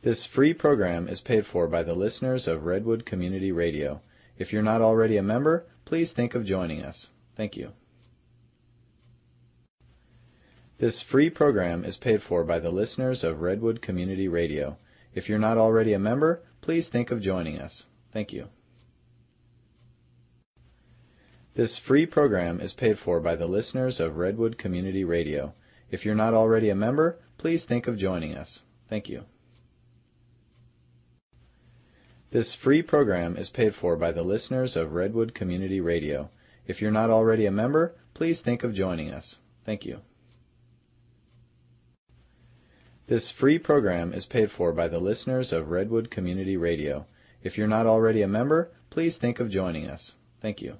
This free program is paid for by the listeners of Redwood Community Radio. If you're not already a member, please think of joining us. Thank you. This free program is paid for by the listeners of Redwood Community Radio. If you're not already a member, please think of joining us. Thank you. This free program is paid for by the listeners of Redwood Community Radio. If you're not already a member, please think of joining us. Thank you. This free program is paid for by the listeners of Redwood Community Radio. If you're not already a member, please think of joining us. Thank you. This free program is paid for by the listeners of Redwood Community Radio. If you're not already a member, please think of joining us. Thank you.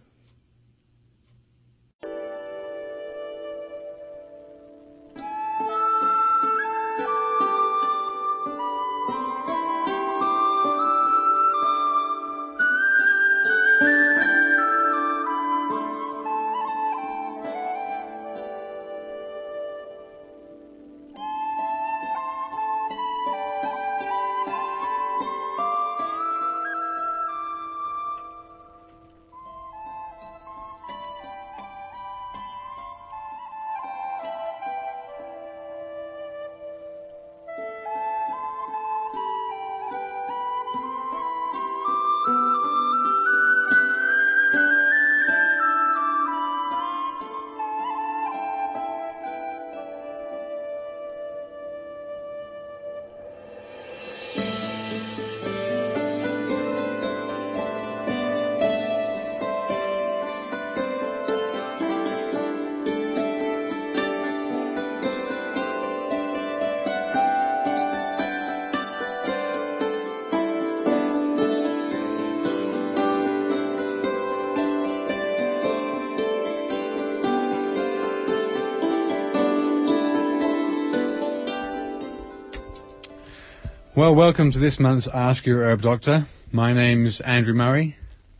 Well, welcome to this month's Ask Your Herb Doctor. My name's Andrew Murray.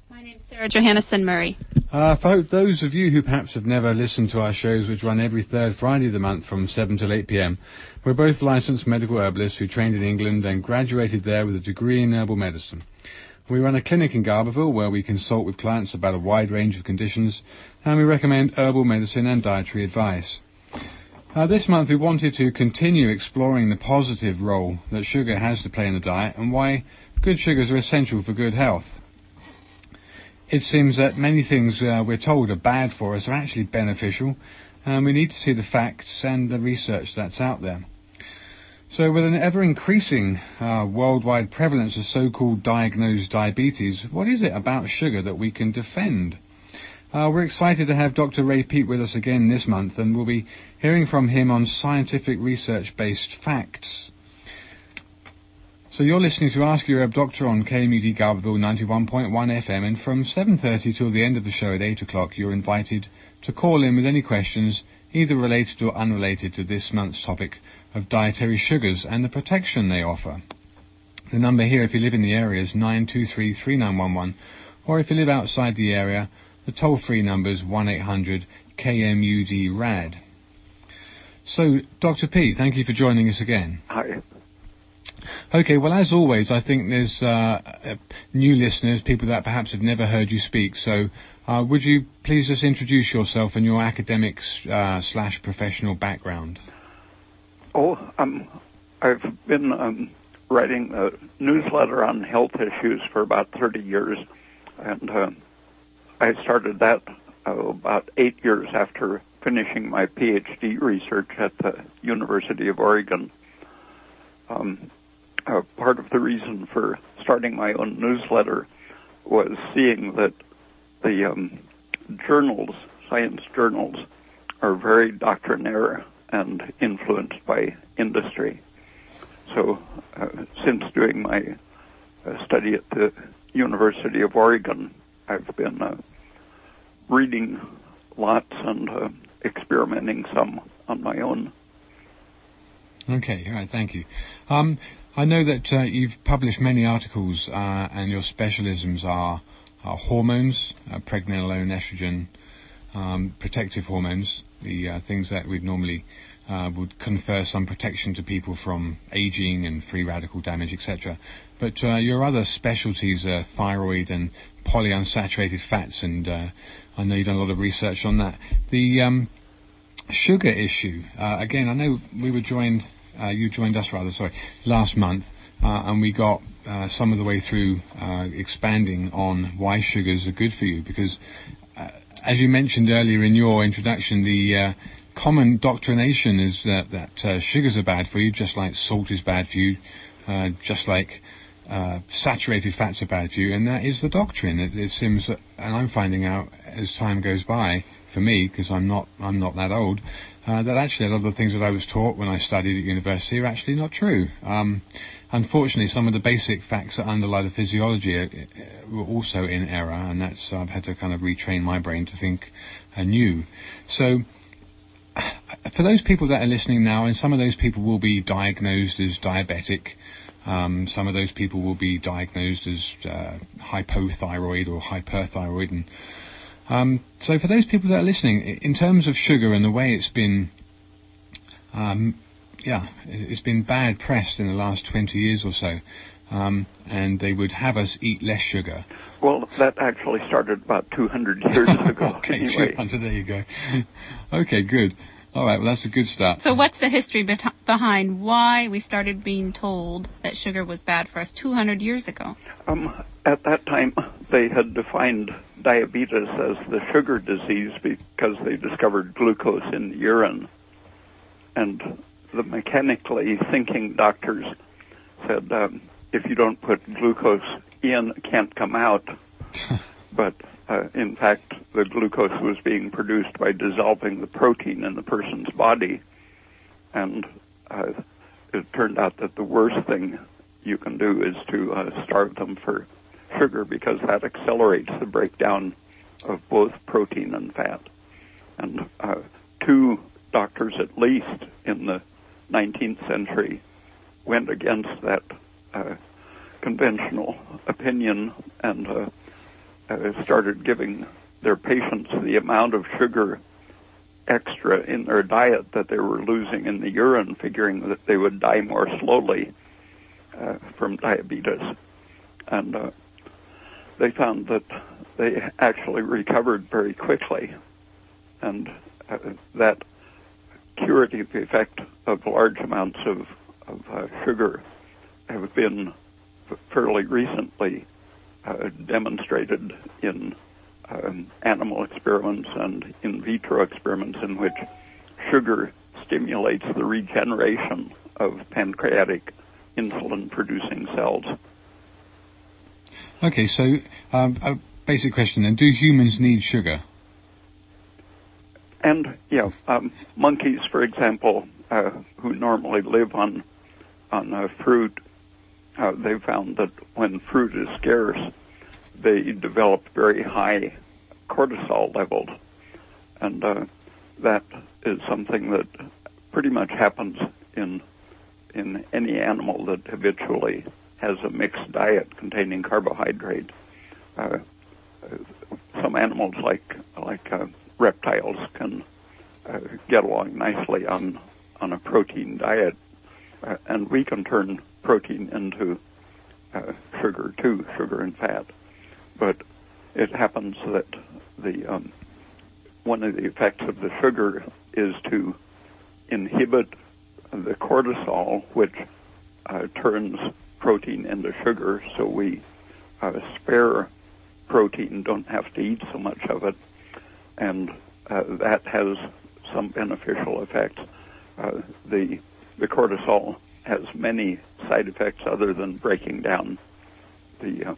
My name's Sarah Johannesson Murray. For those of you who perhaps have never listened to our shows, which run every third Friday of the month from 7 till 8 p.m., we're both licensed medical herbalists who trained in England and graduated there with a degree in herbal medicine. We run a clinic in Garberville where we consult with clients about a wide range of conditions, and we recommend herbal medicine and dietary advice. This month we wanted to continue exploring the positive role that sugar has to play in the diet and why good sugars are essential for good health. It seems that many things we're told are bad for us are actually beneficial, and we need to see the facts and the research that's out there. So with an ever-increasing worldwide prevalence of so-called diagnosed diabetes, what is it about sugar that we can defend? We're excited to have Dr. Ray Peat with us again this month, and we'll be hearing from him on scientific research-based facts. So you're listening to Ask Your Herb Doctor on KMUD Garberville 91.1 FM, and from 7:30 till the end of the show at 8 o'clock, you're invited to call in with any questions, either related or unrelated to this month's topic of dietary sugars and the protection they offer. The number here, if you live in the area, is 923-3911, or if you live outside the area, the toll-free number is 1-800-KMUD-RAD. So, Dr. P, thank you for joining us again. Hi. Okay, well, as always, I think there's new listeners, people that perhaps have never heard you speak. So, would you please just introduce yourself and your academic slash professional background? Oh, I've been writing a newsletter on health issues for about 30 years, and I started that about 8 years after finishing my PhD research at the University of Oregon. Part of the reason for starting my own newsletter was seeing that the science journals, are very doctrinaire and influenced by industry. So since doing my study at the University of Oregon, I've been reading lots and experimenting some on my own. Okay, all right, thank you. I know that you've published many articles, and your specialisms are hormones, pregnenolone, estrogen, protective hormones, the things that we'd normally would confer some protection to people from aging and free radical damage, etc. But your other specialties are thyroid and polyunsaturated fats, and I know you've done a lot of research on that. The sugar issue, again, I know we were joined, you joined us rather, sorry, last month, and we got some of the way through expanding on why sugars are good for you, because as you mentioned earlier in your introduction, the common doctrination is that sugars are bad for you, just like salt is bad for you, just like saturated fats are bad for you, and that is the doctrine. It seems that, and I'm finding out as time goes by, for me, because I'm not that old, that actually a lot of the things that I was taught when I studied at university are actually not true. Unfortunately, some of the basic facts that underlie the physiology were also in error, and that's I've had to kind of retrain my brain to think anew. So, for those people that are listening now, and some of those people will be diagnosed as diabetic, some of those people will be diagnosed as hypothyroid or hyperthyroid, and so for those people that are listening, in terms of sugar and the way it's been, it's been bad pressed in the last 20 years or so, and they would have us eat less sugar. Well, that actually started about 200 years ago. Okay, anyway. 200, there you go. Okay, good. All right, well, that's a good start. So what's the history behind why we started being told that sugar was bad for us 200 years ago? At that time, they had defined diabetes as the sugar disease because they discovered glucose in the urine. And the mechanically thinking doctors said, if you don't put glucose in, it can't come out. But in fact, the glucose was being produced by dissolving the protein in the person's body. And it turned out that the worst thing you can do is to starve them for sugar, because that accelerates the breakdown of both protein and fat. And two doctors, at least, in the 19th century went against that conventional opinion and started giving their patients the amount of sugar extra in their diet that they were losing in the urine, figuring that they would die more slowly from diabetes. And they found that they actually recovered very quickly, and that curative effect of large amounts of sugar have been fairly recently demonstrated in animal experiments and in vitro experiments in which sugar stimulates the regeneration of pancreatic insulin-producing cells. Okay, so a basic question then, do humans need sugar? And, yeah, monkeys, for example, who normally live on fruit, they found that when fruit is scarce, they develop very high cortisol levels. And that is something that pretty much happens in any animal that habitually has a mixed diet containing carbohydrate. Some animals like reptiles can get along nicely on a protein diet, and we can turn protein into sugar too, sugar and fat. But it happens that the one of the effects of the sugar is to inhibit the cortisol, which turns protein into sugar, so we spare protein, don't have to eat so much of it, and that has some beneficial effects. The cortisol has many side effects other than breaking down the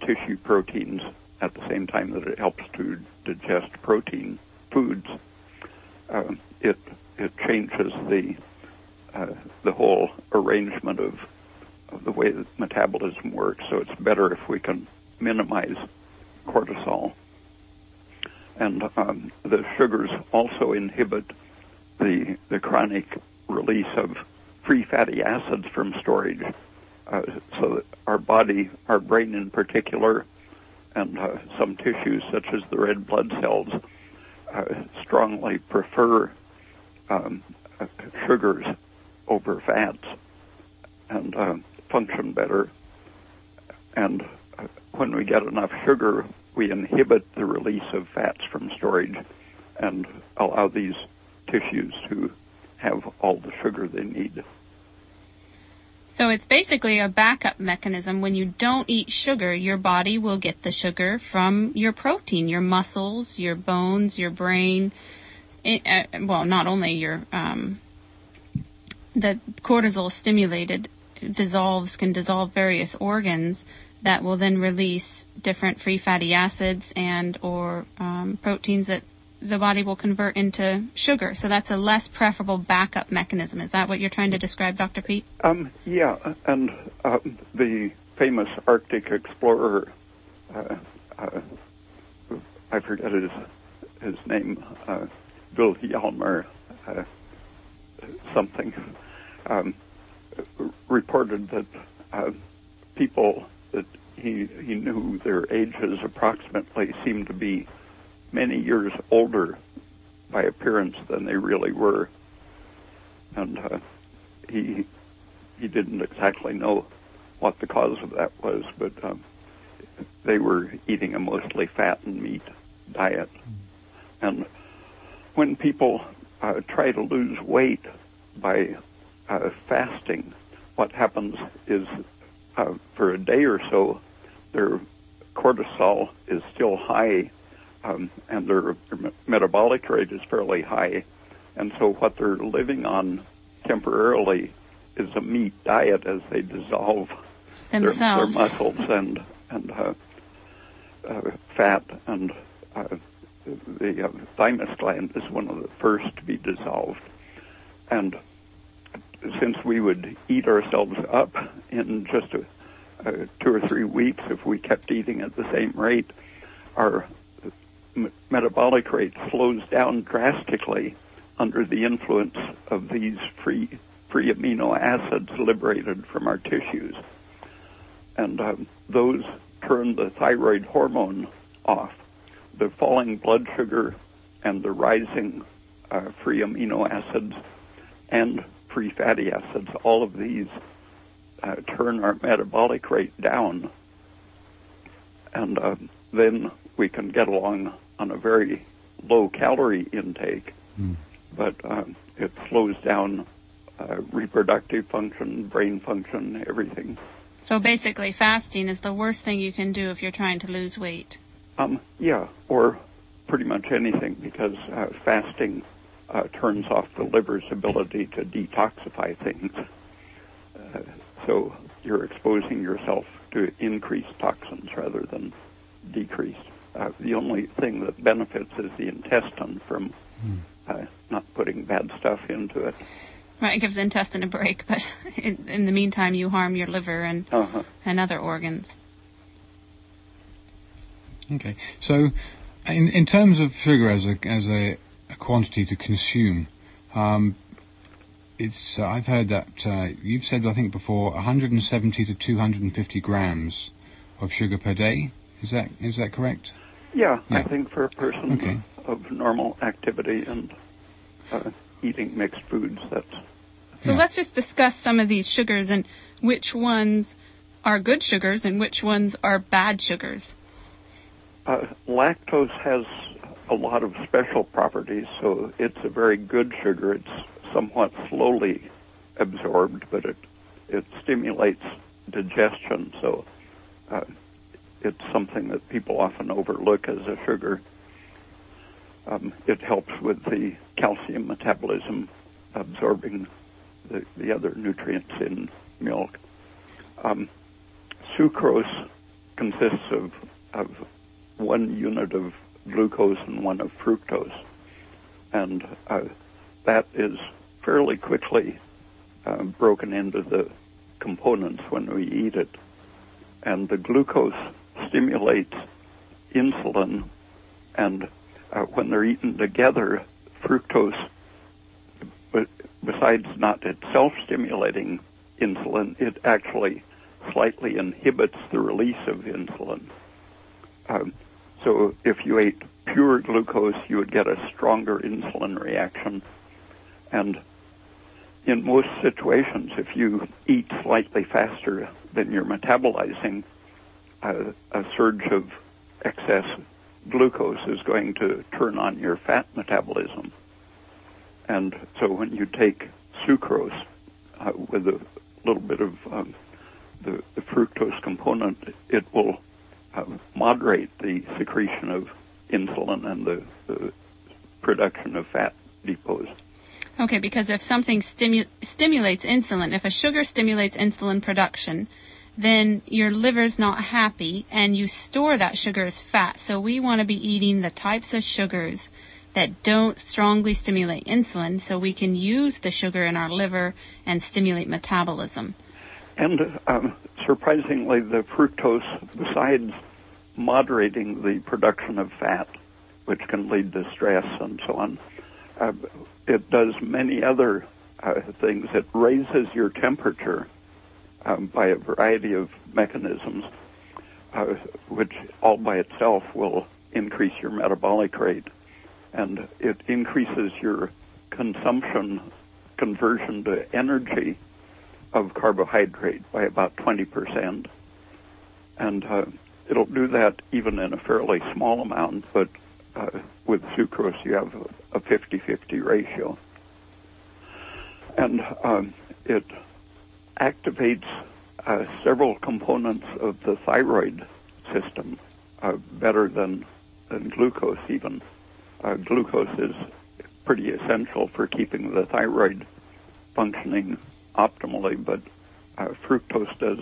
tissue proteins at the same time that it helps to digest protein foods. It changes the whole arrangement of the way that metabolism works, so it's better if we can minimize cortisol. And the sugars also inhibit the chronic release of free fatty acids from storage, so that our body, our brain in particular, and some tissues such as the red blood cells strongly prefer sugars over fats and function better. And when we get enough sugar, we inhibit the release of fats from storage and allow these tissues to have all the sugar they need. So it's basically a backup mechanism. When you don't eat sugar, your body will get the sugar from your protein, your muscles, your bones, your brain. Well, not only your the cortisol stimulated can dissolve various organs that will then release different free fatty acids and or proteins that the body will convert into sugar. So that's a less preferable backup mechanism. Is that what you're trying to describe, Dr. Peat? Yeah, and the famous Arctic explorer, I forget his name, Wilhelmer something, reported that people that he knew their ages approximately seemed to be many years older by appearance than they really were, and he didn't exactly know what the cause of that was, but they were eating a mostly fat and meat diet. And when people try to lose weight by fasting, what happens is for a day or so their cortisol is still high, and their metabolic rate is fairly high, and so what they're living on temporarily is a meat diet as they dissolve their muscles and fat, and the thymus gland is one of the first to be dissolved. And since we would eat ourselves up in just 2 or 3 weeks if we kept eating at the same rate, our metabolic rate slows down drastically under the influence of these free amino acids liberated from our tissues. And those turn the thyroid hormone off. The falling blood sugar and the rising free amino acids and free fatty acids, all of these turn our metabolic rate down. And then we can get along on a very low-calorie intake, but it slows down reproductive function, brain function, everything. So basically, fasting is the worst thing you can do if you're trying to lose weight. Yeah, or pretty much anything, because fasting turns off the liver's ability to detoxify things. So you're exposing yourself to increased toxins rather than decreased. The only thing that benefits is the intestine from not putting bad stuff into it. Right, it gives the intestine a break, but in the meantime you harm your liver and other organs. Okay, so in terms of sugar as a quantity to consume, it's I've heard that you've said, I think before, 170 to 250 grams of sugar per day. Is that correct? Yeah. I think for a person of normal activity and eating mixed foods, that's... So let's just discuss some of these sugars and which ones are good sugars and which ones are bad sugars. Lactose has a lot of special properties, so it's a very good sugar. It's somewhat slowly absorbed, but it stimulates digestion, so... it's something that people often overlook as a sugar. It helps with the calcium metabolism, absorbing the other nutrients in milk. Sucrose consists of 1 unit of glucose and 1 of fructose, and that is fairly quickly broken into the components when we eat it. And the glucose stimulates insulin, and when they're eaten together, fructose, besides not itself stimulating insulin, it actually slightly inhibits the release of insulin. So if you ate pure glucose, you would get a stronger insulin reaction, and in most situations, if you eat slightly faster than you're metabolizing, a surge of excess glucose is going to turn on your fat metabolism. And so when you take sucrose with a little bit of the fructose component, it will moderate the secretion of insulin and the production of fat depots. Okay, because if something stimulates insulin, if a sugar stimulates insulin production, then your liver's not happy and you store that sugar as fat. So we want to be eating the types of sugars that don't strongly stimulate insulin so we can use the sugar in our liver and stimulate metabolism. And surprisingly, the fructose, besides moderating the production of fat, which can lead to stress and so on, it does many other things. It raises your temperature by a variety of mechanisms, which all by itself will increase your metabolic rate. And it increases your conversion to energy of carbohydrate by about 20%. And it'll do that even in a fairly small amount, but with sucrose you have a 50-50 ratio. And it activates several components of the thyroid system better than glucose even. Glucose is pretty essential for keeping the thyroid functioning optimally, but fructose does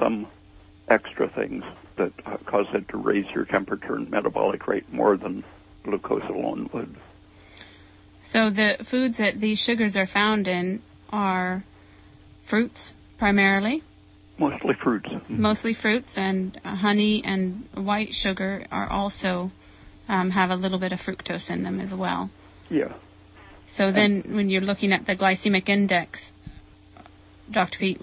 some extra things that cause it to raise your temperature and metabolic rate more than glucose alone would. So the foods that these sugars are found in are fruits primarily? Mostly fruits. Mostly fruits, and honey and white sugar are also have a little bit of fructose in them as well. Yeah. So then when you're looking at the glycemic index, Dr. Peat,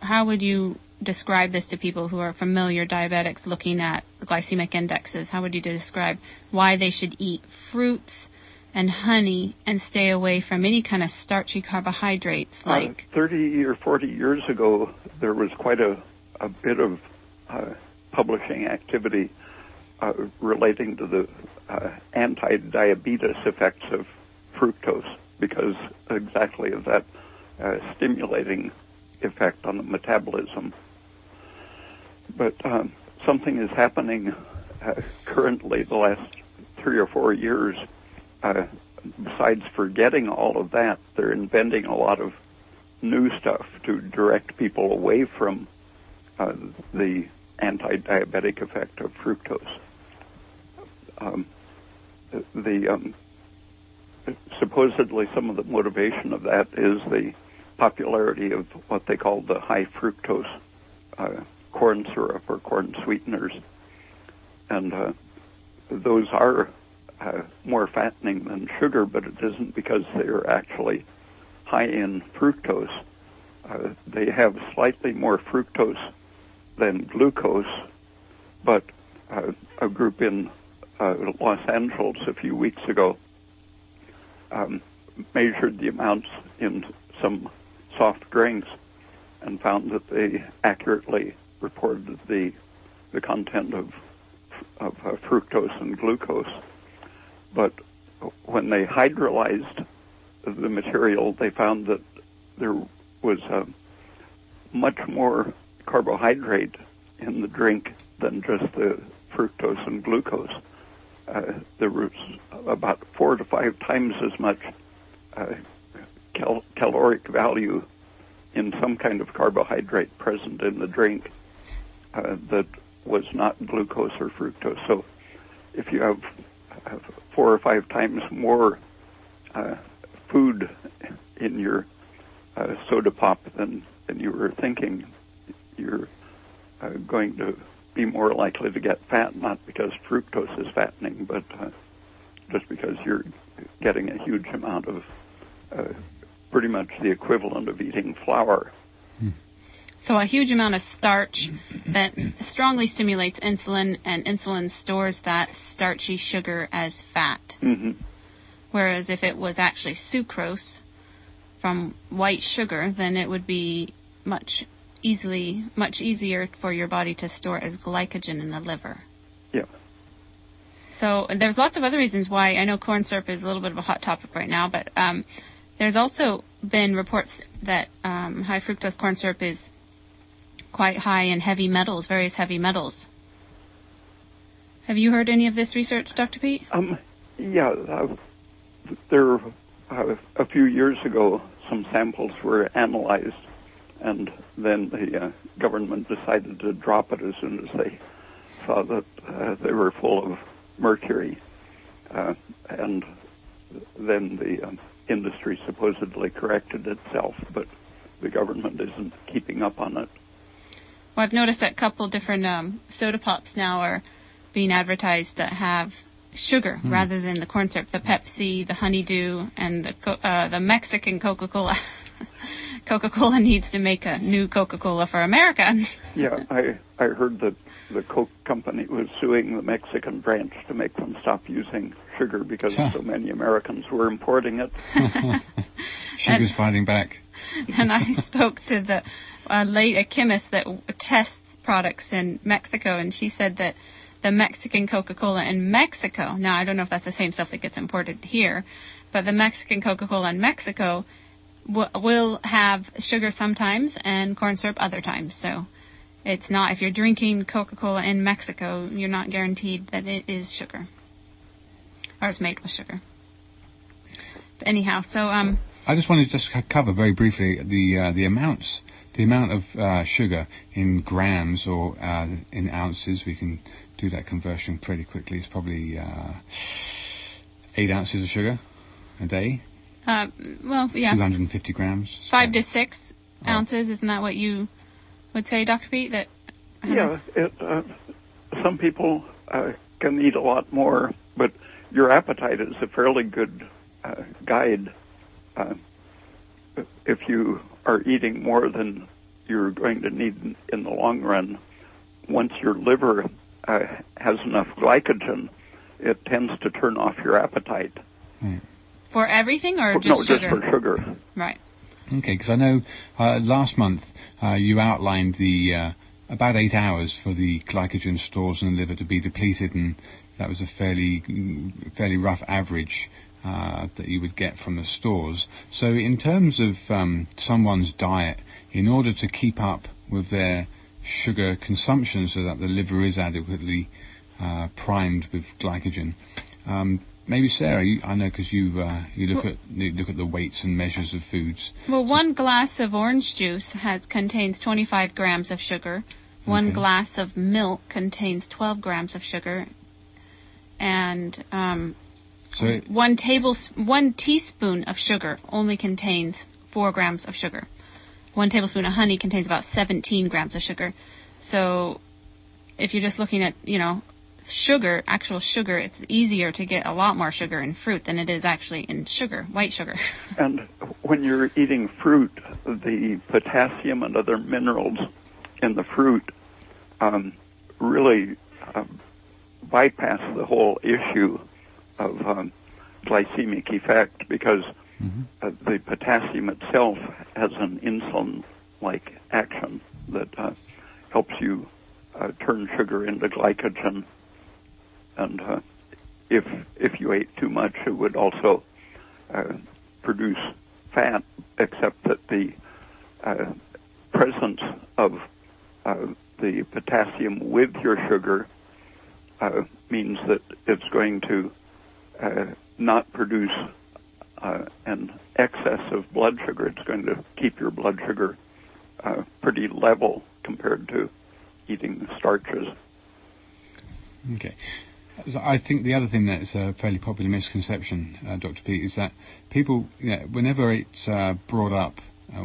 how would you describe this to people who are familiar diabetics looking at glycemic indexes? How would you describe why they should eat fruits and honey and stay away from any kind of starchy carbohydrates like... 30 or 40 years ago, there was quite a bit of publishing activity relating to the anti-diabetes effects of fructose because exactly of that stimulating effect on the metabolism. But something is happening currently the last 3 or 4 years. Besides forgetting all of that, they're inventing a lot of new stuff to direct people away from the anti-diabetic effect of fructose. Supposedly some of the motivation of that is the popularity of what they call the high fructose corn syrup or corn sweeteners. And those are more fattening than sugar, but it isn't because they are actually high in fructose. They have slightly more fructose than glucose, but a group in Los Angeles a few weeks ago measured the amounts in some soft drinks and found that they accurately reported the content of fructose and glucose. But when they hydrolyzed the material, they found that there was much more carbohydrate in the drink than just the fructose and glucose. There was about 4 to 5 times as much caloric value in some kind of carbohydrate present in the drink that was not glucose or fructose. So if you have 4 or 5 times more food in your soda pop than you were thinking, you're going to be more likely to get fat, not because fructose is fattening, but just because you're getting a huge amount of pretty much the equivalent of eating flour. So a huge amount of starch that strongly stimulates insulin, and insulin stores that starchy sugar as fat. Mm-hmm. Whereas if it was actually sucrose, from white sugar, then it would be much easier for your body to store as glycogen in the liver. Yeah. So there's lots of other reasons why. I know corn syrup is a little bit of a hot topic right now, but there's also been reports that high fructose corn syrup is quite high in heavy metals, various heavy metals. Have you heard any of this research, Dr. Peat? There a few years ago, some samples were analyzed, and then the government decided to drop it as soon as they saw that they were full of mercury. And then the industry supposedly corrected itself, but the government isn't keeping up on it. Well, I've noticed that a couple different soda pops now are being advertised that have sugar rather than the corn syrup, the Pepsi, the Honeydew, and the Mexican Coca-Cola. Coca-Cola needs to make a new Coca-Cola for America. Yeah, I heard that the Coke company was suing the Mexican branch to make them stop using sugar because so many Americans were importing it. Sugar's fighting back. And I spoke to a chemist that tests products in Mexico, and she said that the Mexican Coca-Cola in Mexico, now I don't know if that's the same stuff that gets imported here, but the Mexican Coca-Cola in Mexico will have sugar sometimes and corn syrup other times. So it's not, if you're drinking Coca-Cola in Mexico, you're not guaranteed that it is sugar or it's made with sugar. But anyhow, so I just wanted to cover very briefly the amount of sugar in grams or in ounces. We can do that conversion pretty quickly. It's probably 8 ounces of sugar a day. 250 grams. 5 to 6 ounces. Isn't that what you would say, Dr. Peat? Some people can eat a lot more, but your appetite is a fairly good guide. If you are eating more than you're going to need in the long run, once your liver has enough glycogen, it tends to turn off your appetite. Mm. For everything or just sugar? No, just for sugar. Right. Okay, because I know last month you outlined the about 8 hours for the glycogen stores in the liver to be depleted, and that was a fairly rough average that you would get from the stores. So in terms of someone's diet, in order to keep up with their sugar consumption so that the liver is adequately primed with glycogen, maybe Sarah, I know because you look at the weights and measures of foods. Well, one glass of orange juice contains 25 grams of sugar. One glass of milk contains 12 grams of sugar, and one teaspoon of sugar only contains 4 grams of sugar. 1 tablespoon of honey contains about 17 grams of sugar. So if you're just looking at, sugar, actual sugar, it's easier to get a lot more sugar in fruit than it is actually in sugar, white sugar. And when you're eating fruit, the potassium and other minerals in the fruit really bypass the whole issue of glycemic effect, because the potassium itself has an insulin-like action that helps you turn sugar into glycogen. And if you ate too much, it would also produce fat, except that the presence of the potassium with your sugar means that it's going to not produce an excess of blood sugar. It's going to keep your blood sugar pretty level compared to eating the starches. Okay. I think the other thing that's a fairly popular misconception, Dr. Peat, is that people, whenever it's brought up,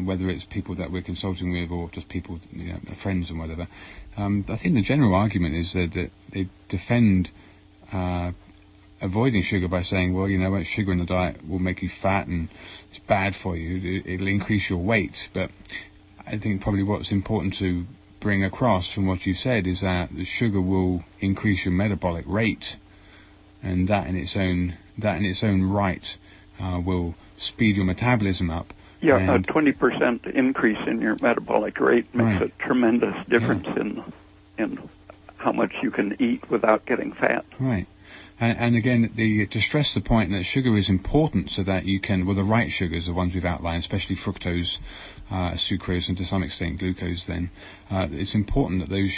whether it's people that we're consulting with or just people, friends and whatever, I think the general argument is that they defend avoiding sugar by saying, well, sugar in the diet will make you fat and it's bad for you, it'll increase your weight. But I think probably what's important to bring across from what you said is that the sugar will increase your metabolic rate, and that in its own right will speed your metabolism up, Yeah, and a 20% increase in your metabolic rate makes a tremendous difference in how much you can eat without getting fat. Right. And again, to stress the point that sugar is important so that you can, well, the right sugars, the ones we've outlined, especially fructose, sucrose, and to some extent glucose then, it's important that those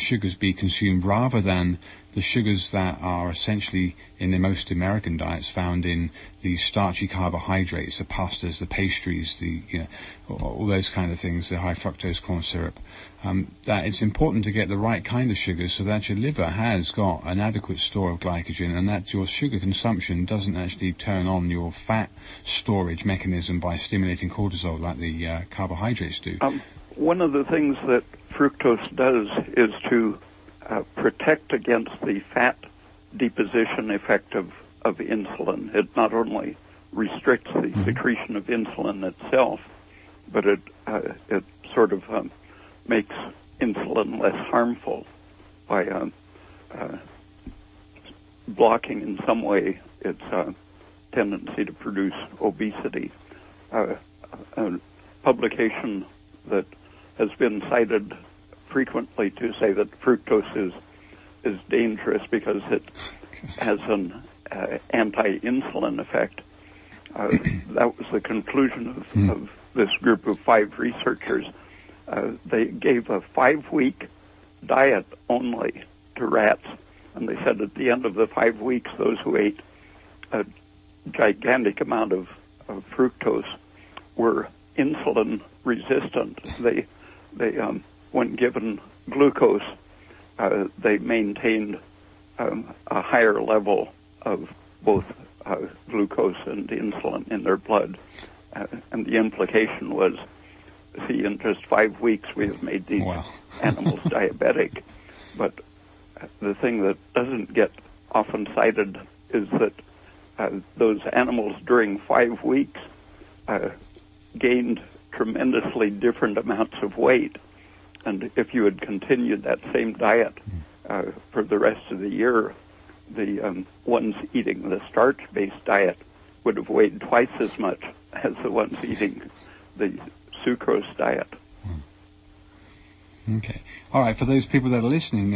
sugars be consumed rather than the sugars that are essentially in the most American diets found in the starchy carbohydrates, the pastas, the pastries, all those kind of things, the high fructose corn syrup. That it's important to get the right kind of sugars so that your liver has got an adequate store of glycogen, and that your sugar consumption doesn't actually turn on your fat storage mechanism by stimulating cortisol like the carbohydrates do. One of the things that fructose does is to protect against the fat deposition effect of insulin. It not only restricts the secretion of insulin itself, but it sort of makes insulin less harmful by blocking in some way its tendency to produce obesity. A publication that has been cited frequently to say that fructose is dangerous because it has an anti-insulin effect. That was the conclusion of this group of 5 researchers. They gave a 5-week diet only to rats, and they said at the end of the 5 weeks, those who ate a gigantic amount of fructose were insulin resistant. They when given glucose, they maintained a higher level of both glucose and insulin in their blood. And the implication was, see, in just 5 weeks, we have made these animals diabetic. But the thing that doesn't get often cited is that those animals during 5 weeks gained tremendously different amounts of weight. And if you had continued that same diet for the rest of the year, the ones eating the starch-based diet would have weighed twice as much as the ones eating the sucrose diet. Okay. All right, for those people that are listening,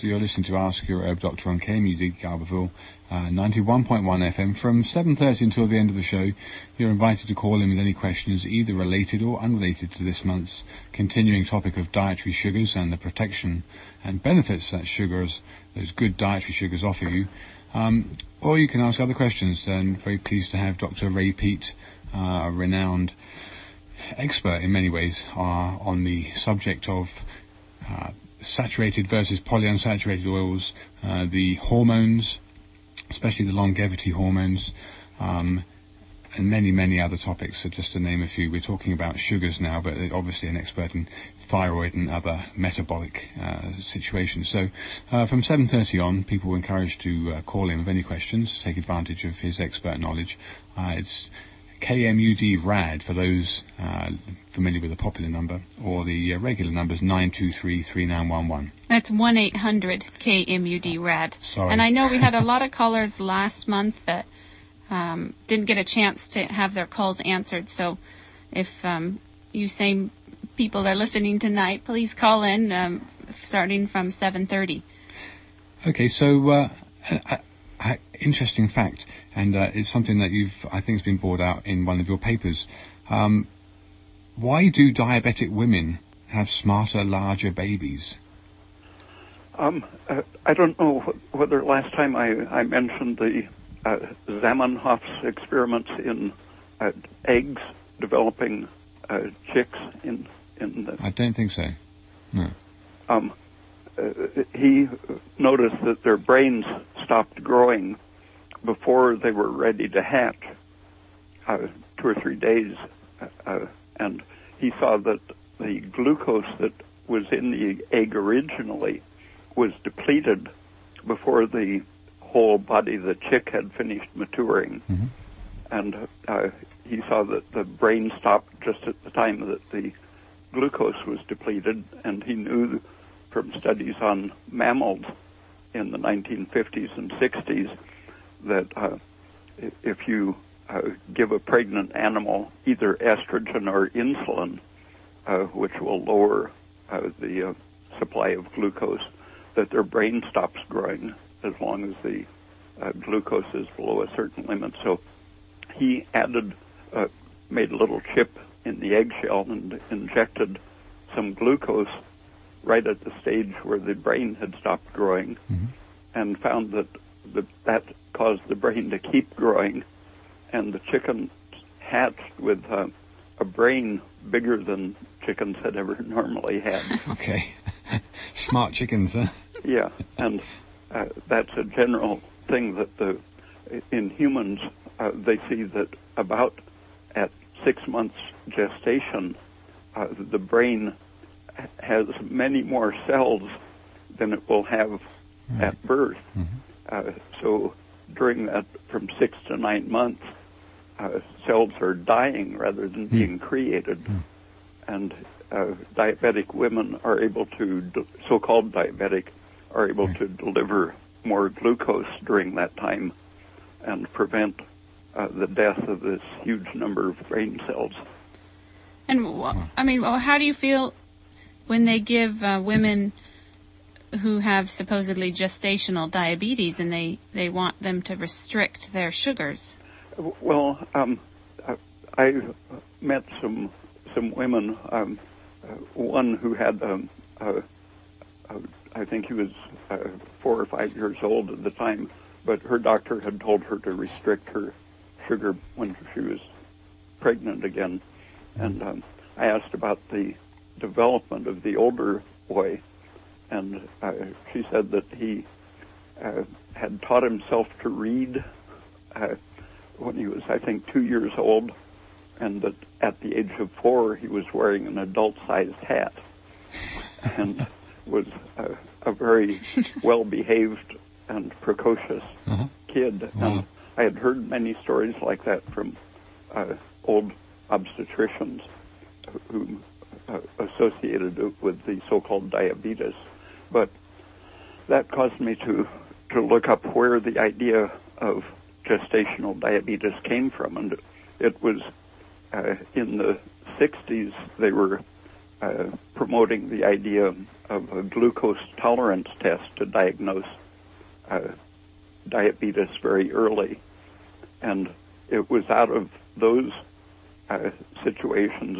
you're listening to Ask Your Herb Doctor on KMUD Garberville, 91.1 FM. From 7:30 until the end of the show, you're invited to call in with any questions, either related or unrelated to this month's continuing topic of dietary sugars and the protection and benefits that sugars, those good dietary sugars, offer you. Or you can ask other questions. I'm very pleased to have Dr. Ray Peat, a renowned expert in many ways on the subject of saturated versus polyunsaturated oils, the hormones, especially the longevity hormones, and many, many other topics. So just to name a few, we're talking about sugars now, but obviously an expert in thyroid and other metabolic situations. So from 7:30 on, people were encouraged to call in with any questions, take advantage of his expert knowledge. It's KMUD RAD for those familiar with the popular number, or the regular number is 923-3911. That's 1-800-KMUD-RAD. Sorry. And I know we had a lot of callers last month that didn't get a chance to have their calls answered. So if you same people are listening tonight, please call in starting from 7:30. Okay, so interesting fact, and it's something that I think has been brought out in one of your papers. Why do diabetic women have smarter, larger babies? I don't know whether last time I mentioned the Zamenhof's experiments in eggs developing chicks in the... I don't think so, no. He noticed that their brains stopped growing before they were ready to hatch, 2 or 3 days, and he saw that the glucose that was in the egg originally was depleted before the whole body of the chick had finished maturing. Mm-hmm. And he saw that the brain stopped just at the time that the glucose was depleted, and he knew from studies on mammals in the 1950s and 60s that if you give a pregnant animal either estrogen or insulin, which will lower the supply of glucose, that their brain stops growing as long as the glucose is below a certain limit. So he made a little chip in the eggshell and injected some glucose right at the stage where the brain had stopped growing, mm-hmm. and found that that caused the brain to keep growing, and the chicken hatched with a brain bigger than chickens had ever normally had. Okay. Smart chickens, huh? Yeah, and that's a general thing that in humans, they see that about at 6 months gestation, the brain has many more cells than it will have right. at birth. Mm-hmm. So during that from 6 to 9 months, cells are dying rather than being created. Mm. And diabetic women are able to, so-called diabetic, are able right. to deliver more glucose during that time and prevent the death of this huge number of brain cells. And, how do you feel when they give women who have supposedly gestational diabetes and they want them to restrict their sugars? Well, I met some women, one who had, I think he was 4 or 5 years old at the time, but her doctor had told her to restrict her sugar when she was pregnant again. And I asked about the development of the older boy, and she said that he had taught himself to read when he was, I think, 2 years old, and that at the age of 4 he was wearing an adult-sized hat and was a very well-behaved and precocious uh-huh. kid. Uh-huh. And I had heard many stories like that from old obstetricians who associated it with the so-called diabetes. But that caused me to look up where the idea of gestational diabetes came from, and it was in the 60s they were promoting the idea of a glucose tolerance test to diagnose diabetes very early, and it was out of those situations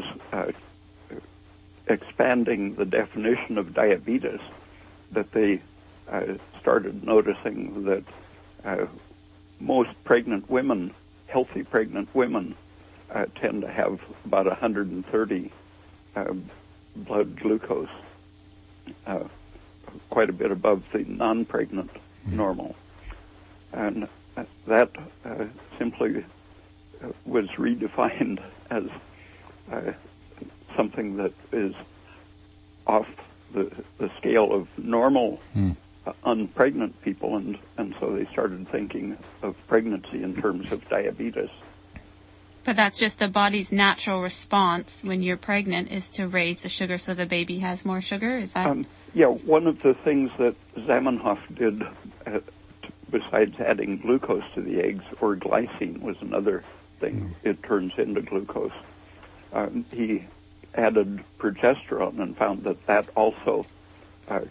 expanding the definition of diabetes that they started noticing that most pregnant women, healthy pregnant women, tend to have about 130 blood glucose, quite a bit above the non-pregnant normal. And that simply was redefined as something that is off the scale of normal unpregnant people, and so they started thinking of pregnancy in terms of diabetes. But that's just the body's natural response when you're pregnant is to raise the sugar so the baby has more sugar? Is that? Yeah, one of the things that Zamenhof did, besides adding glucose to the eggs, or glycine was another thing, it turns into glucose. He added progesterone and found that also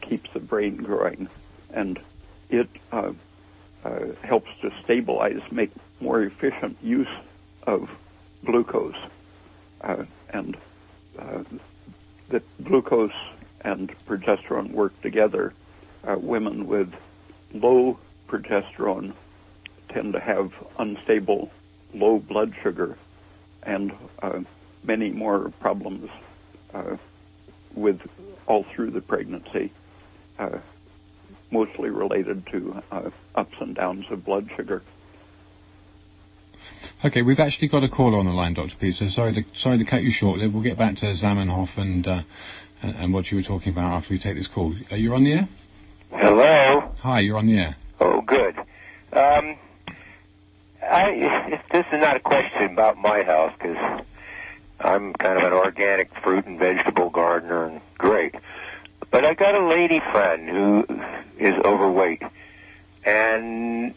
keeps the brain growing, and it helps to stabilize, make more efficient use of glucose, and that glucose and progesterone work together. Women with low progesterone tend to have unstable low blood sugar and many more problems with all through the pregnancy, mostly related to ups and downs of blood sugar. Okay, we've actually got a caller on the line, Dr. Peat, so sorry to cut you short. We'll get back to Zamenhof and what you were talking about after we take this call. Are you on the air? Hello. Hi, you're on the air. Oh, good. This is not a question about my house, because I'm kind of an organic fruit and vegetable gardener and great. But I got a lady friend who is overweight, and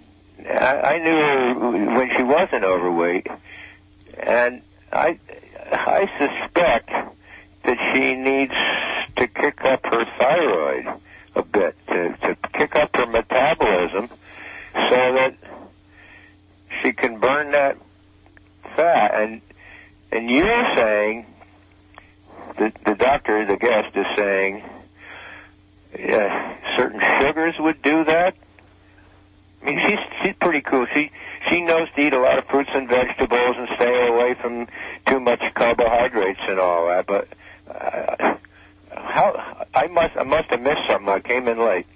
I knew her when she wasn't overweight, and I suspect that she needs to kick up her thyroid a bit, to kick up her metabolism so that she can burn that fat. And you're saying, the doctor, the guest, is saying certain sugars would do that? I mean, she's pretty cool. She knows to eat a lot of fruits and vegetables and stay away from too much carbohydrates and all that. But I must have missed something. I came in late.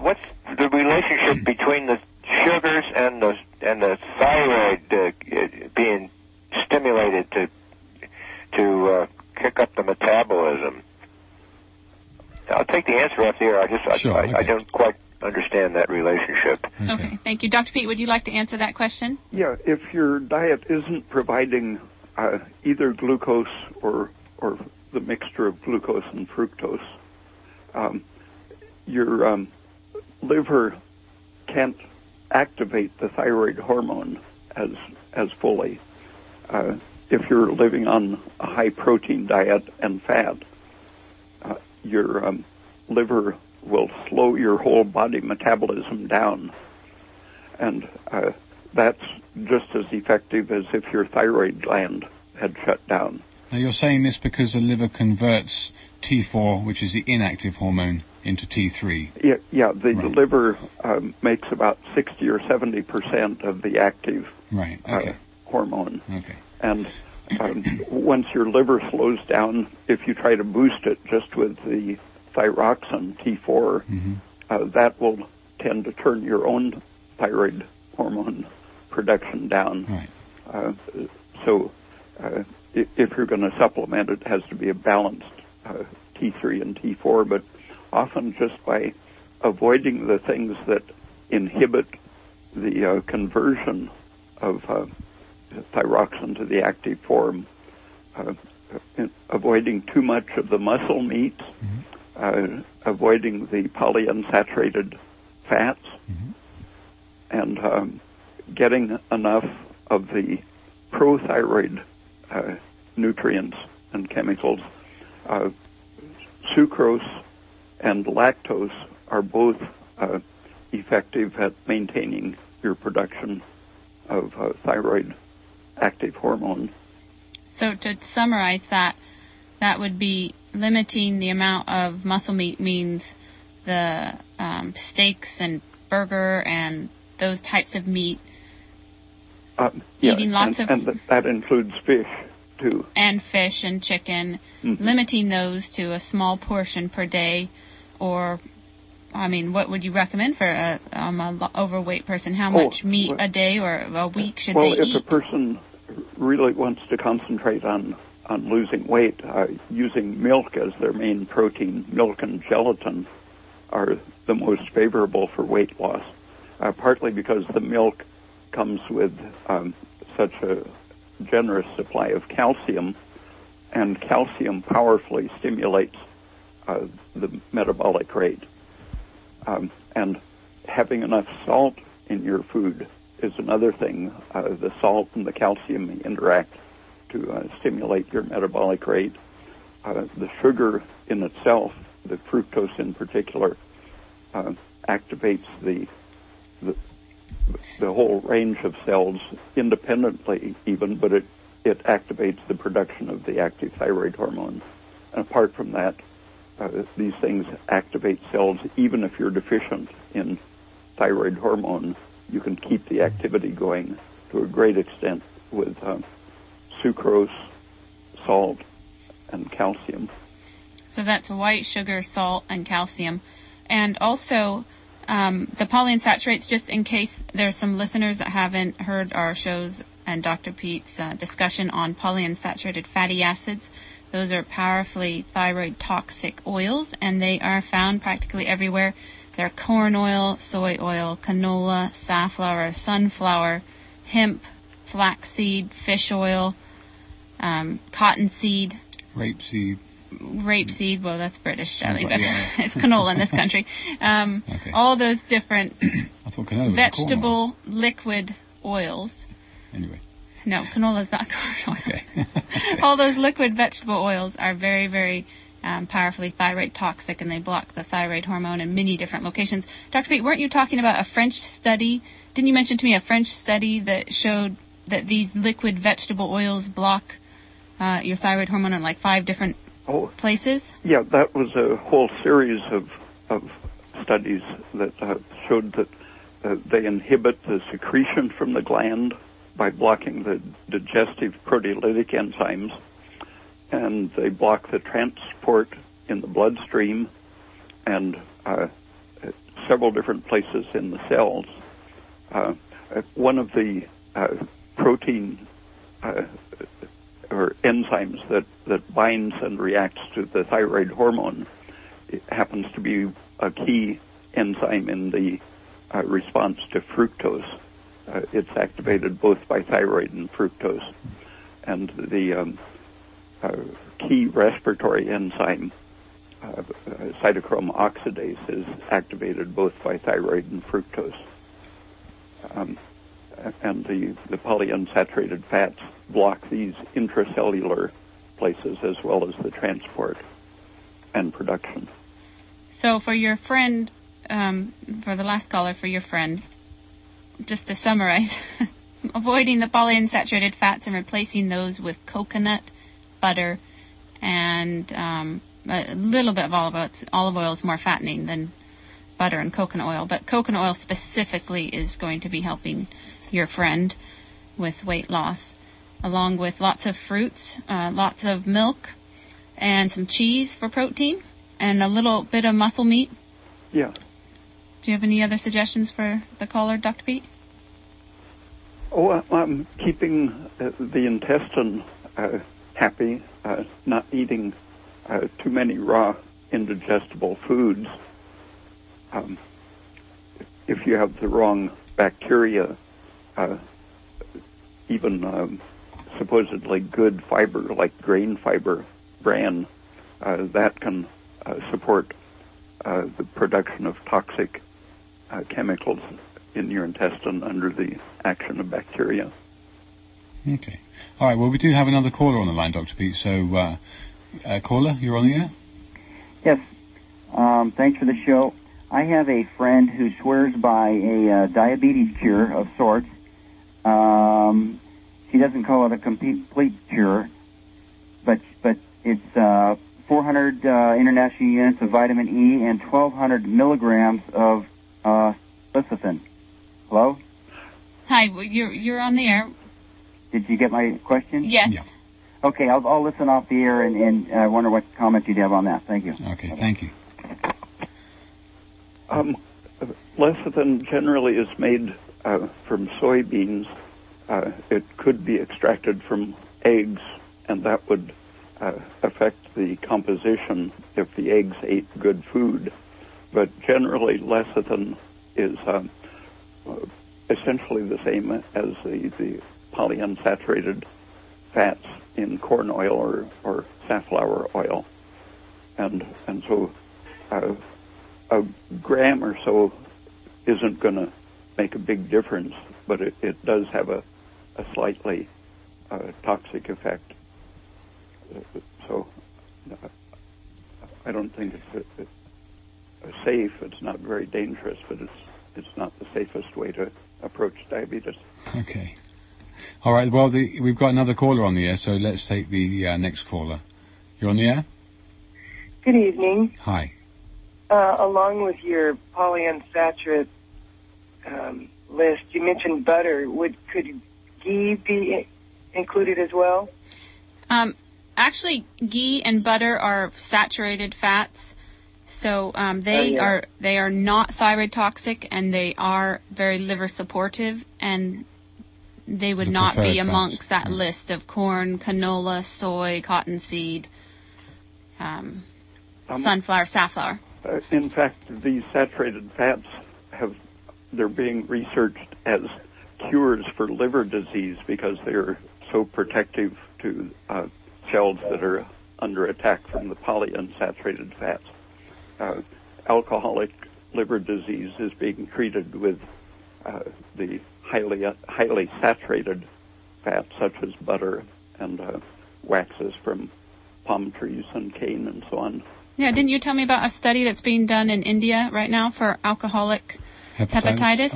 What's the relationship between the sugars and the thyroid being stimulated to kick up the metabolism? I'll take the answer off the air. I don't quite understand that relationship. Okay, thank you. Dr. Peat, would you like to answer that question? Yeah, if your diet isn't providing either glucose or the mixture of glucose and fructose, your liver can't activate the thyroid hormone as fully if you're living on a high-protein diet and fat. Your liver will slow your whole body metabolism down, and that's just as effective as if your thyroid gland had shut down. Now, you're saying this because the liver converts T4, which is the inactive hormone, into T3. Yeah, the liver makes about 60 or 70% of the active hormone. Okay. And once your liver slows down, if you try to boost it just with the thyroxine T4, mm-hmm. That will tend to turn your own thyroid hormone production down. Right. So if you're going to supplement, it has to be a balanced T3 and T4, but often just by avoiding the things that inhibit the conversion of thyroxine to the active form, avoiding too much of the muscle meat, mm-hmm. Avoiding the polyunsaturated fats, mm-hmm. and getting enough of the prothyroid nutrients and chemicals. Sucrose and lactose are both effective at maintaining your production of thyroid active hormone. So to summarize that would be limiting the amount of muscle meat means the steaks and burger and those types of meat. Eating lots of... And that includes fish, too. And fish and chicken. Mm-hmm. Limiting those to a small portion per day. Or, I mean, what would you recommend for an overweight person? How much meat a day or a week should they eat? Well, if a person really wants to concentrate on losing weight, using milk as their main protein, milk and gelatin are the most favorable for weight loss, partly because the milk comes with such a generous supply of calcium, and calcium powerfully stimulates the metabolic rate. And having enough salt in your food is another thing. The salt and the calcium interact to stimulate your metabolic rate. The sugar in itself, the fructose in particular, activates the whole range of cells independently even, but it activates the production of the active thyroid hormone. And apart from that, these things activate cells. Even if you're deficient in thyroid hormone, you can keep the activity going to a great extent with sucrose, salt, and calcium. So that's white sugar, salt, and calcium. And also the polyunsaturates, just in case there's some listeners that haven't heard our shows and Dr. Peat's discussion on polyunsaturated fatty acids. Those are powerfully thyroid toxic oils, and they are found practically everywhere. They're corn oil, soy oil, canola, safflower, sunflower, hemp, flaxseed, fish oil, cottonseed, rapeseed. Rapeseed, well, that's British jelly, but yeah. It's canola in this country. All those different vegetable liquid oils. Anyway. No, canola is not corn oil. Okay. All those liquid vegetable oils are very, very powerfully thyroid toxic, and they block the thyroid hormone in many different locations. Dr. Peat, weren't you talking about a French study? Didn't you mention to me a French study that showed that these liquid vegetable oils block your thyroid hormone in like 5 different places? Yeah, that was a whole series of studies that showed that they inhibit the secretion from the gland by blocking the digestive proteolytic enzymes, and they block the transport in the bloodstream and several different places in the cells. One of the protein or enzymes that binds and reacts to the thyroid hormone, it happens to be a key enzyme in the response to fructose. It's activated both by thyroid and fructose. And the key respiratory enzyme, cytochrome oxidase, is activated both by thyroid and fructose. And the polyunsaturated fats block these intracellular places as well as the transport and production. So for your friend, for the last caller, for your friend, just to summarize, avoiding the polyunsaturated fats and replacing those with coconut butter and a little bit of olive oil is more fattening than butter and coconut oil, but coconut oil specifically is going to be helping your friend with weight loss, along with lots of fruits, lots of milk, and some cheese for protein, and a little bit of muscle meat. Yeah. Do you have any other suggestions for the caller, Dr. Peat? Oh, I'm keeping the intestine happy, not eating too many raw, indigestible foods. If you have the wrong bacteria, even supposedly good fiber, like grain fiber, bran, that can support the production of toxic chemicals in your intestine under the action of bacteria. Okay. All right, well, we do have another caller on the line, Dr. Peat. So, caller, you're on the air? Yes. Thanks for the show. I have a friend who swears by a diabetes cure of sorts. She doesn't call it a complete cure, but it's 400 international units of vitamin E and 1,200 milligrams of lecithin. Hello? Hi, well, you're on the air. Did you get my question? Yes. Yeah. Okay, I'll listen off the air and I wonder what comment you'd have on that. Thank you. Okay, thank you. Lecithin generally is made from soybeans. It could be extracted from eggs, and that would affect the composition if the eggs ate good food. But generally, lecithin is essentially the same as the polyunsaturated fats in corn oil or safflower oil. And so a gram or so isn't going to make a big difference, but it does have a slightly toxic effect. So I don't think it's safe. It's not very dangerous, but it's not the safest way to approach diabetes. Okay. All right. Well, we've got another caller on the air, so let's take the next caller. You're on the air? Good evening. Hi. Along with your polyunsaturated list, you mentioned butter. Could ghee be included as well? Actually, ghee and butter are saturated fats, so they are not thyroid toxic, and they are very liver supportive, and they would not be amongst that list of corn, canola, soy, cottonseed, sunflower, safflower. In fact, these saturated fats they're being researched as cures for liver disease because they're so protective to cells that are under attack from the polyunsaturated fats. Alcoholic liver disease is being treated with the highly saturated fats such as butter and waxes from palm trees and cane and so on. Yeah, didn't you tell me about a study that's being done in India right now for alcoholic hepatitis?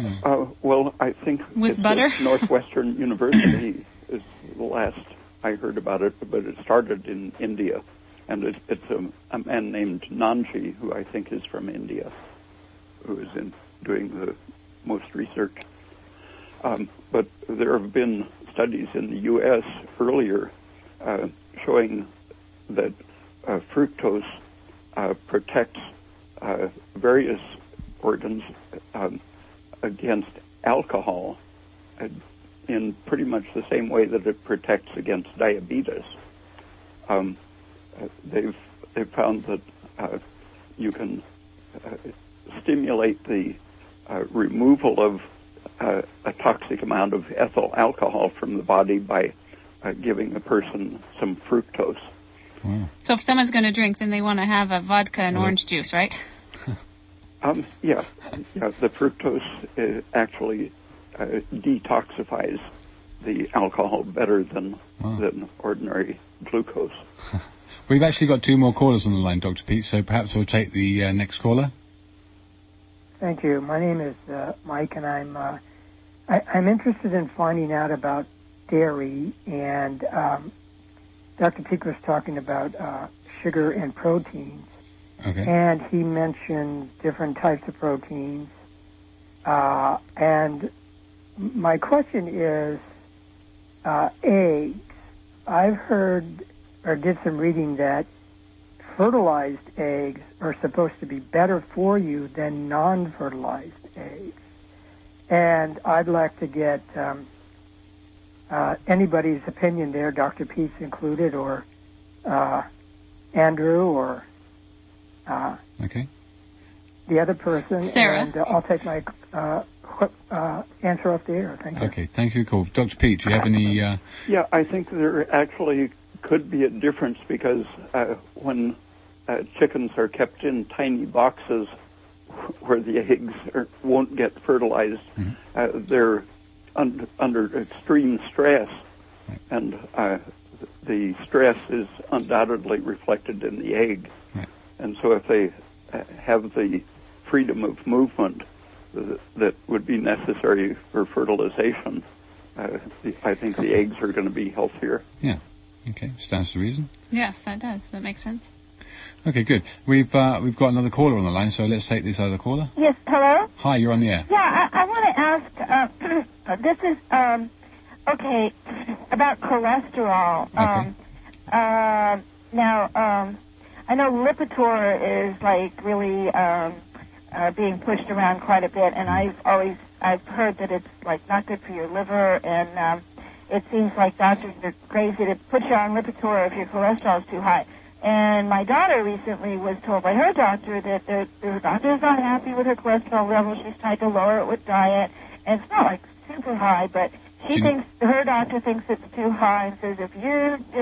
Well, I think with butter. Northwestern University is the last I heard about it, but it started in India, and it's a man named Nanji, who I think is from India, who is doing the most research. But there have been studies in the U.S. earlier showing that fructose protects various organs against alcohol in pretty much the same way that it protects against diabetes. They've found that you can stimulate the removal of a toxic amount of ethyl alcohol from the body by giving a person some fructose. Wow. So if someone's going to drink, then they want to have a vodka and orange juice, right? Yeah. The fructose actually detoxifies the alcohol better than ordinary glucose. We've actually got two more callers on the line, Dr. Peat, so perhaps we'll take the next caller. Thank you. My name is Mike, and I'm interested in finding out about dairy, and Dr. Peat was talking about sugar and proteins. Okay. And he mentioned different types of proteins. And my question is, eggs. I've heard or did some reading that fertilized eggs are supposed to be better for you than non-fertilized eggs. And I'd like to get anybody's opinion there, Dr. Peat included, or Andrew, or the other person, Sarah. And I'll take my answer off the air. Thank you. Okay, thank you. Cool. Dr. Peat, do you have any... Yeah, I think there actually could be a difference because when chickens are kept in tiny boxes where the eggs won't get fertilized, mm-hmm. They're under extreme stress, right. And the stress is undoubtedly reflected in the egg. Right. And so if they have the freedom of movement that would be necessary for fertilization, I think the eggs are going to be healthier. Yeah. Okay. Stands to reason. Yes, that does. That makes sense. Okay, good. We've got another caller on the line, so let's take this other caller. Yes, hello? Hi, you're on the air. Yeah, I want to ask, this is, about cholesterol. I know Lipitor is like really being pushed around quite a bit, and I've heard that it's like not good for your liver, and it seems like doctors are crazy to put you on Lipitor if your cholesterol is too high. And my daughter recently was told by her doctor that her doctor is not happy with her cholesterol level. She's tried to lower it with diet, and it's not like super high, but she thinks her doctor thinks it's too high and says if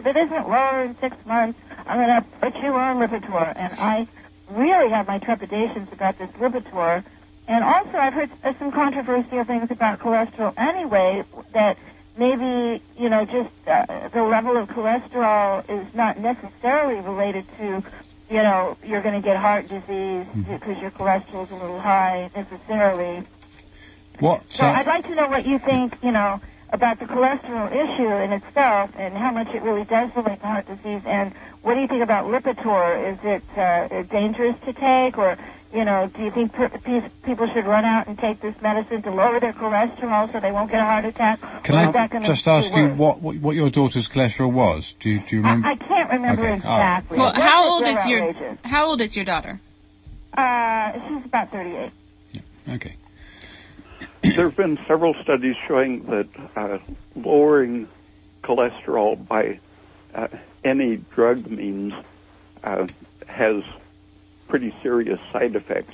it isn't lower in 6 months, I'm going to put you on Lipitor. And I really have my trepidations about this Lipitor. And also I've heard some controversial things about cholesterol anyway, that maybe, just the level of cholesterol is not necessarily related to, you're going to get heart disease because your cholesterol is a little high necessarily. So I'd like to know what you think, about the cholesterol issue in itself and how much it really does relate to heart disease. And what do you think about Lipitor? Is it dangerous to take? Or, do you think people should run out and take this medicine to lower their cholesterol so they won't get a heart attack? Can I just ask you what your daughter's cholesterol was? Do you remember? I can't remember exactly. Well, how old is your daughter? She's about 38. Yeah. Okay. There have been several studies showing that lowering cholesterol by any drug means has pretty serious side effects.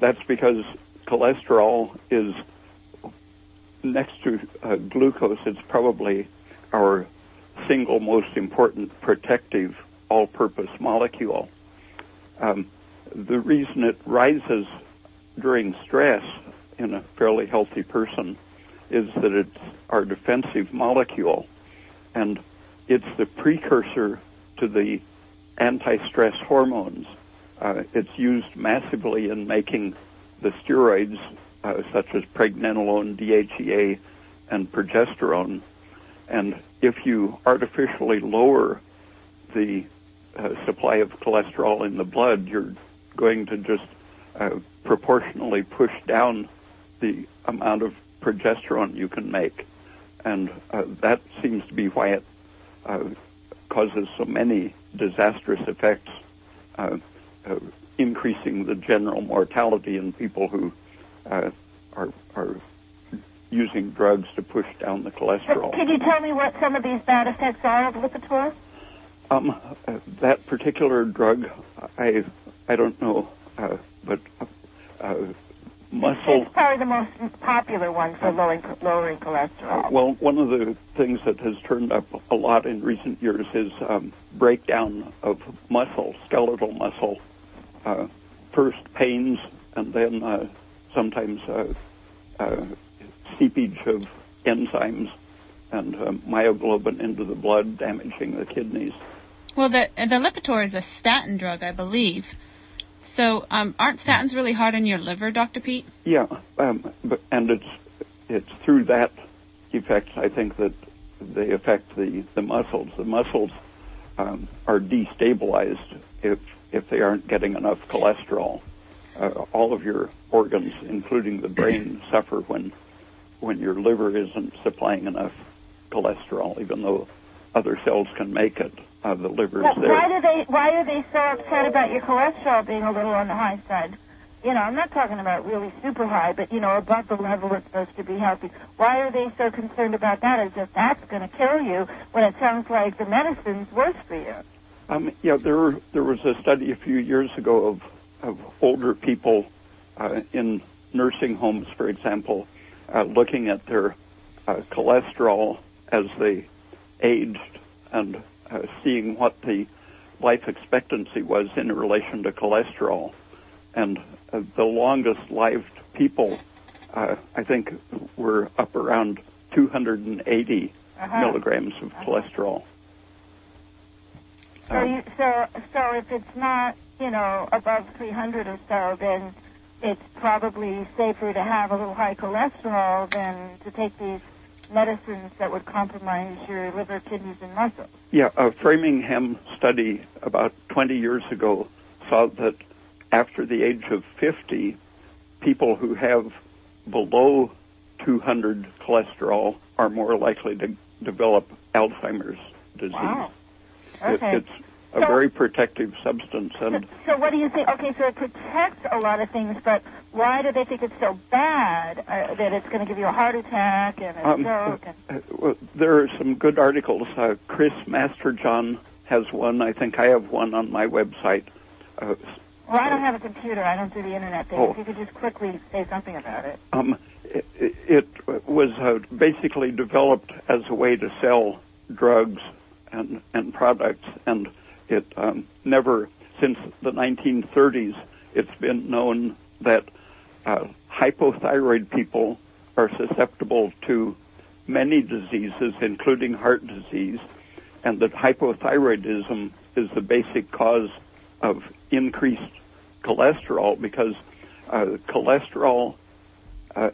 That's because cholesterol is, next to glucose, it's probably our single most important protective all-purpose molecule. The reason it rises during stress in a fairly healthy person is that it's our defensive molecule, and it's the precursor to the anti-stress hormones. It's used massively in making the steroids, such as pregnenolone, DHEA, and progesterone. And if you artificially lower the supply of cholesterol in the blood, you're going to just proportionally push down the amount of progesterone you can make. And that seems to be why it causes so many disastrous effects, increasing the general mortality in people who are using drugs to push down the cholesterol. Can you tell me what some of these bad effects are of Lipitor? That particular drug, I don't know, but muscle... It's probably the most popular one for lowering cholesterol. Well, one of the things that has turned up a lot in recent years is breakdown of muscle, skeletal muscle. First pains, and then sometimes seepage of enzymes and myoglobin into the blood, damaging the kidneys. Well, the Lipitor is a statin drug, I believe. So aren't statins really hard on your liver, Dr. Peat? Yeah, and it's through that effect, I think, that they affect the muscles. The muscles are destabilized if they aren't getting enough cholesterol. All of your organs, including the brain, suffer when your liver isn't supplying enough cholesterol, even though other cells can make it. The liver is there. Why are they so upset about your cholesterol being a little on the high side? You know, I'm not talking about really super high, but, you know, above the level it's supposed to be healthy. Why are they so concerned about that as if that's going to kill you when it sounds like the medicine's worse for you? Yeah, there was a study a few years ago of older people in nursing homes, for example, looking at their cholesterol as they aged and seeing what the life expectancy was in relation to cholesterol. And the longest-lived people, I think, were up around 280 milligrams of cholesterol. So if it's not, you know, above 300 or so, then it's probably safer to have a little high cholesterol than to take these medicines that would compromise your liver, kidneys, and muscles. Yeah, a Framingham study about 20 years ago saw that after the age of 50, people who have below 200 cholesterol are more likely to develop Alzheimer's disease. Wow. Okay. It's a very protective substance. And so what do you think? Okay, so it protects a lot of things, but why do they think it's so bad that it's going to give you a heart attack and a stroke? Well, there are some good articles. Chris Masterjohn has one. I think I have one on my website. Well, I don't have a computer. I don't do the Internet thing. If you could just quickly say something about it. It was basically developed as a way to sell drugs and products, and it never, since the 1930s, it's been known that hypothyroid people are susceptible to many diseases, including heart disease, and that hypothyroidism is the basic cause of increased cholesterol, because cholesterol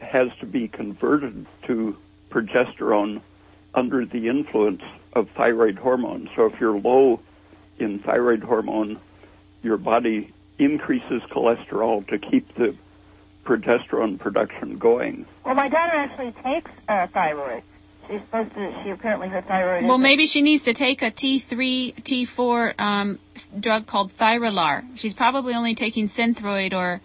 has to be converted to progesterone under the influence of thyroid hormone. So if you're low in thyroid hormone, your body increases cholesterol to keep the progesterone production going. Well, my daughter actually takes thyroid. She's supposed to, she apparently her thyroid... Well, maybe she needs to take a T3, T4 drug called Thyrolar. She's probably only taking Synthroid or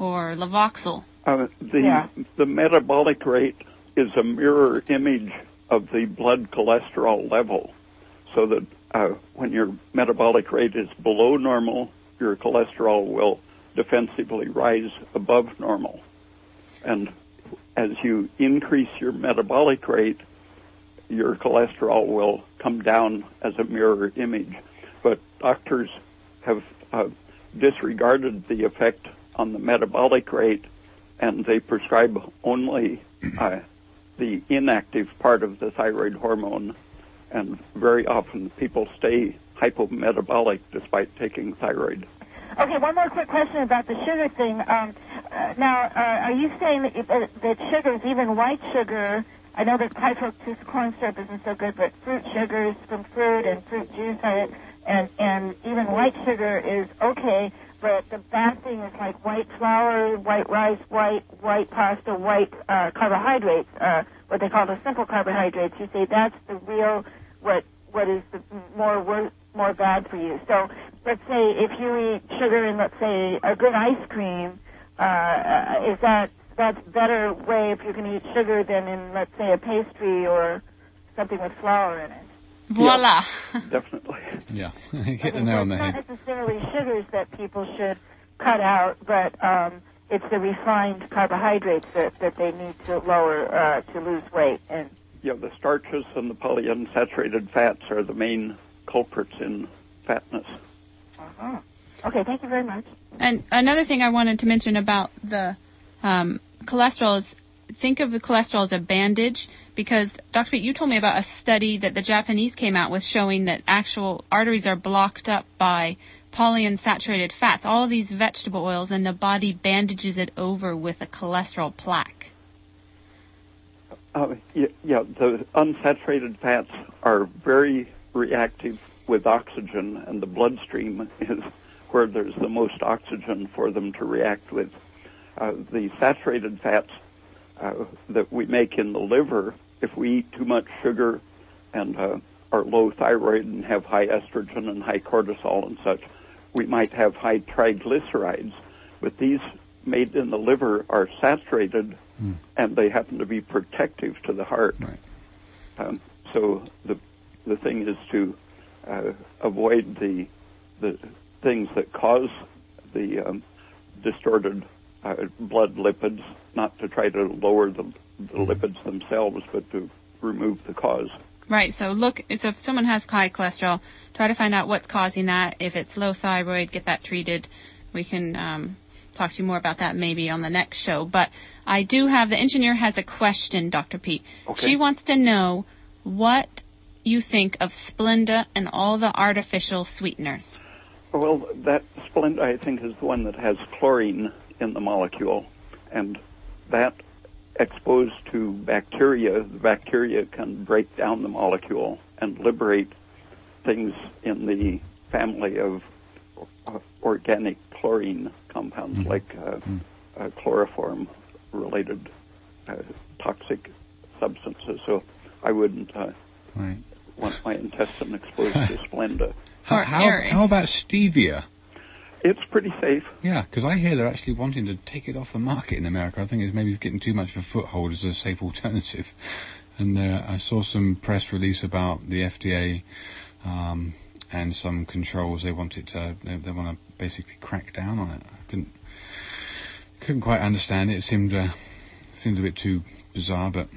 Levoxyl. The metabolic rate is a mirror image of the blood cholesterol level, so that when your metabolic rate is below normal, your cholesterol will defensively rise above normal. And as you increase your metabolic rate, your cholesterol will come down as a mirror image. But doctors have disregarded the effect on the metabolic rate and they prescribe only the inactive part of the thyroid hormone, and very often people stay hypometabolic despite taking thyroid. Okay, one more quick question about the sugar thing. Now, are you saying that sugars, even white sugar, I know that high-fructose corn syrup isn't so good, but fruit sugars from fruit and fruit juice and even white sugar is okay, but the bad thing is like white flour, white rice, white pasta, white carbohydrates, what they call the simple carbohydrates. You say that's the real what is the more bad for you. So let's say if you eat sugar in, let's say, a good ice cream, is that's better way if you're going to eat sugar than in, let's say, a pastry or something with flour in it. Voila. Yeah, definitely. Yeah. Hit the nail on the head. It's not necessarily sugars that people should cut out, but it's the refined carbohydrates that they need to lower to lose weight. And yeah, the starches and the polyunsaturated fats are the main culprits in fatness. Uh-huh. Okay, thank you very much. And another thing I wanted to mention about the cholesterol is think of the cholesterol as a bandage, because, Dr. Peat, you told me about a study that the Japanese came out with showing that actual arteries are blocked up by polyunsaturated fats, all these vegetable oils, and the body bandages it over with a cholesterol plaque. The unsaturated fats are very reactive with oxygen, and the bloodstream is where there's the most oxygen for them to react with. The saturated fats that we make in the liver, if we eat too much sugar and are low thyroid and have high estrogen and high cortisol and such, we might have high triglycerides, but these made in the liver are saturated, and they happen to be protective to the heart. Right. So the thing is to avoid the things that cause the distorted blood lipids, not to try to lower the lipids themselves, but to remove the cause. Right. So so if someone has high cholesterol, try to find out what's causing that. If it's low thyroid, get that treated. We can talk to you more about that maybe on the next show. But I do have, the engineer has a question, Dr. Peat. Okay. She wants to know what you think of Splenda and all the artificial sweeteners. Well, that Splenda, I think, is the one that has chlorine in the molecule, and that exposed to bacteria, the bacteria can break down the molecule and liberate things in the family of organic chlorine compounds, like chloroform-related toxic substances. So I wouldn't want my intestine exposed to Splenda. How about stevia? It's pretty safe. Yeah, because I hear they're actually wanting to take it off the market in America. I think it's maybe getting too much of a foothold as a safe alternative. And I saw some press release about the FDA and some controls. They want to basically crack down on it. I couldn't quite understand it. It seemed a bit too bizarre, but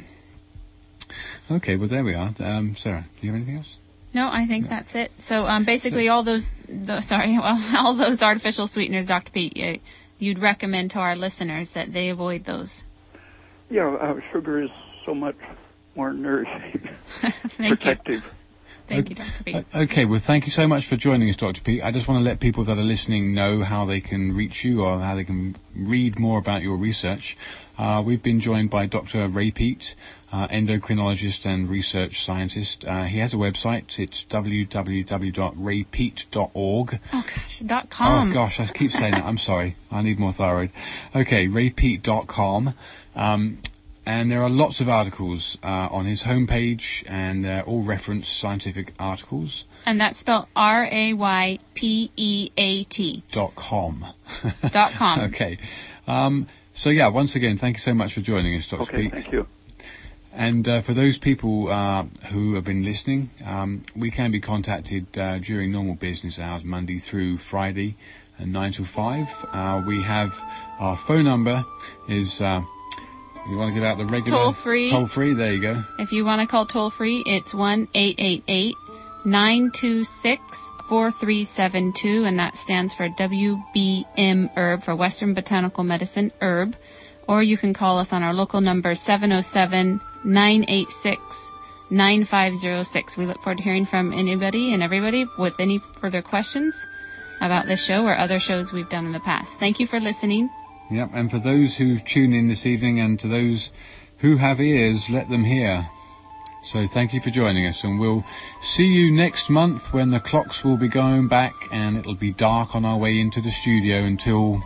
okay. Well, there we are. Sarah, do you have anything else? No, I think that's it. So basically all those artificial sweeteners, Dr. Peat, you'd recommend to our listeners that they avoid those. Yeah, sugar is so much more nourishing, protective. Thank you, Dr. Peat. Okay, well, thank you so much for joining us, Dr. Peat. I just want to let people that are listening know how they can reach you or how they can read more about your research. We've been joined by Dr. Ray Peat, endocrinologist and research scientist. He has a website. It's www.raypeat.org. Oh, gosh, .com. Oh, gosh, I keep saying that. I'm sorry. I need more thyroid. Okay, raypeat.com. And there are lots of articles on his homepage, and they're all referenced scientific articles. And that's spelled RAYPEAT. .com. Okay. So, yeah, once again, thank you so much for joining us, Dr. Peat. Okay, thank you. And for those people who have been listening, we can be contacted during normal business hours, Monday through Friday, 9 till 5. We have our phone number is... You want to give out the regular... Toll-free. Toll-free, there you go. If you want to call toll-free, it's 1-888-926-4372, and that stands for WBM Herb, for Western Botanical Medicine Herb, or you can call us on our local number 707-986-9506. We look forward to hearing from anybody and everybody with any further questions about this show or other shows we've done in the past. Thank you for listening. Yep, and for those who tune in this evening and to those who have ears, let them hear. So thank you for joining us, and we'll see you next month when the clocks will be going back and it'll be dark on our way into the studio until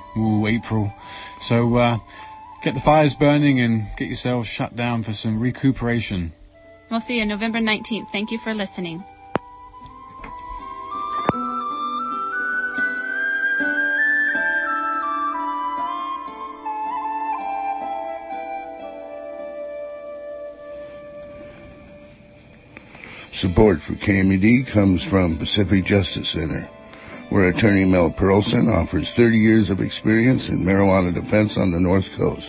April. So get the fires burning and get yourselves shut down for some recuperation. We'll see you November 19th. Thank you for listening. Support for KMED comes from Pacific Justice Center, where attorney Mel Pearlson offers 30 years of experience in marijuana defense on the North Coast.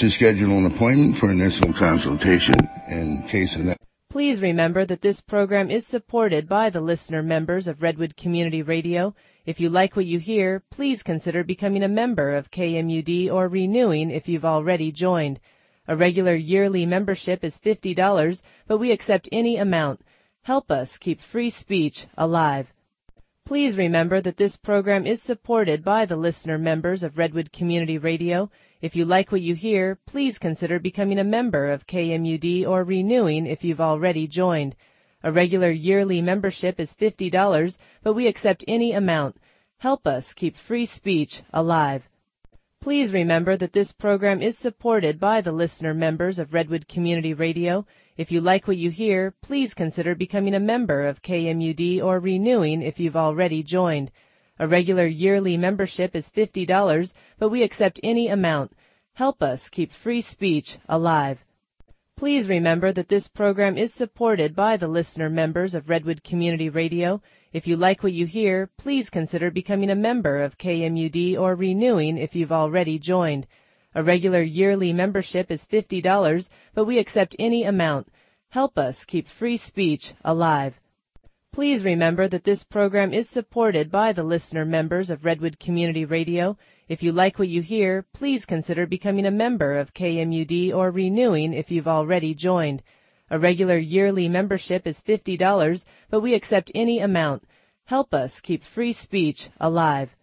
To schedule an appointment for initial consultation and case analysis. Please remember that this program is supported by the listener members of Redwood Community Radio. If you like what you hear, please consider becoming a member of KMUD or renewing if you've already joined. A regular yearly membership is $50, but we accept any amount. Help us keep free speech alive. Please remember that this program is supported by the listener members of Redwood Community Radio. If you like what you hear, please consider becoming a member of KMUD or renewing if you've already joined. A regular yearly membership is $50, but we accept any amount. Help us keep free speech alive. Please remember that this program is supported by the listener members of Redwood Community Radio. If you like what you hear, please consider becoming a member of KMUD or renewing if you've already joined. A regular yearly membership is $50, but we accept any amount. Help us keep free speech alive. Please remember that this program is supported by the listener members of Redwood Community Radio. If you like what you hear, please consider becoming a member of KMUD or renewing if you've already joined. A regular yearly membership is $50, but we accept any amount. Help us keep free speech alive. Please remember that this program is supported by the listener members of Redwood Community Radio. If you like what you hear, please consider becoming a member of KMUD or renewing if you've already joined. A regular yearly membership is $50, but we accept any amount. Help us keep free speech alive.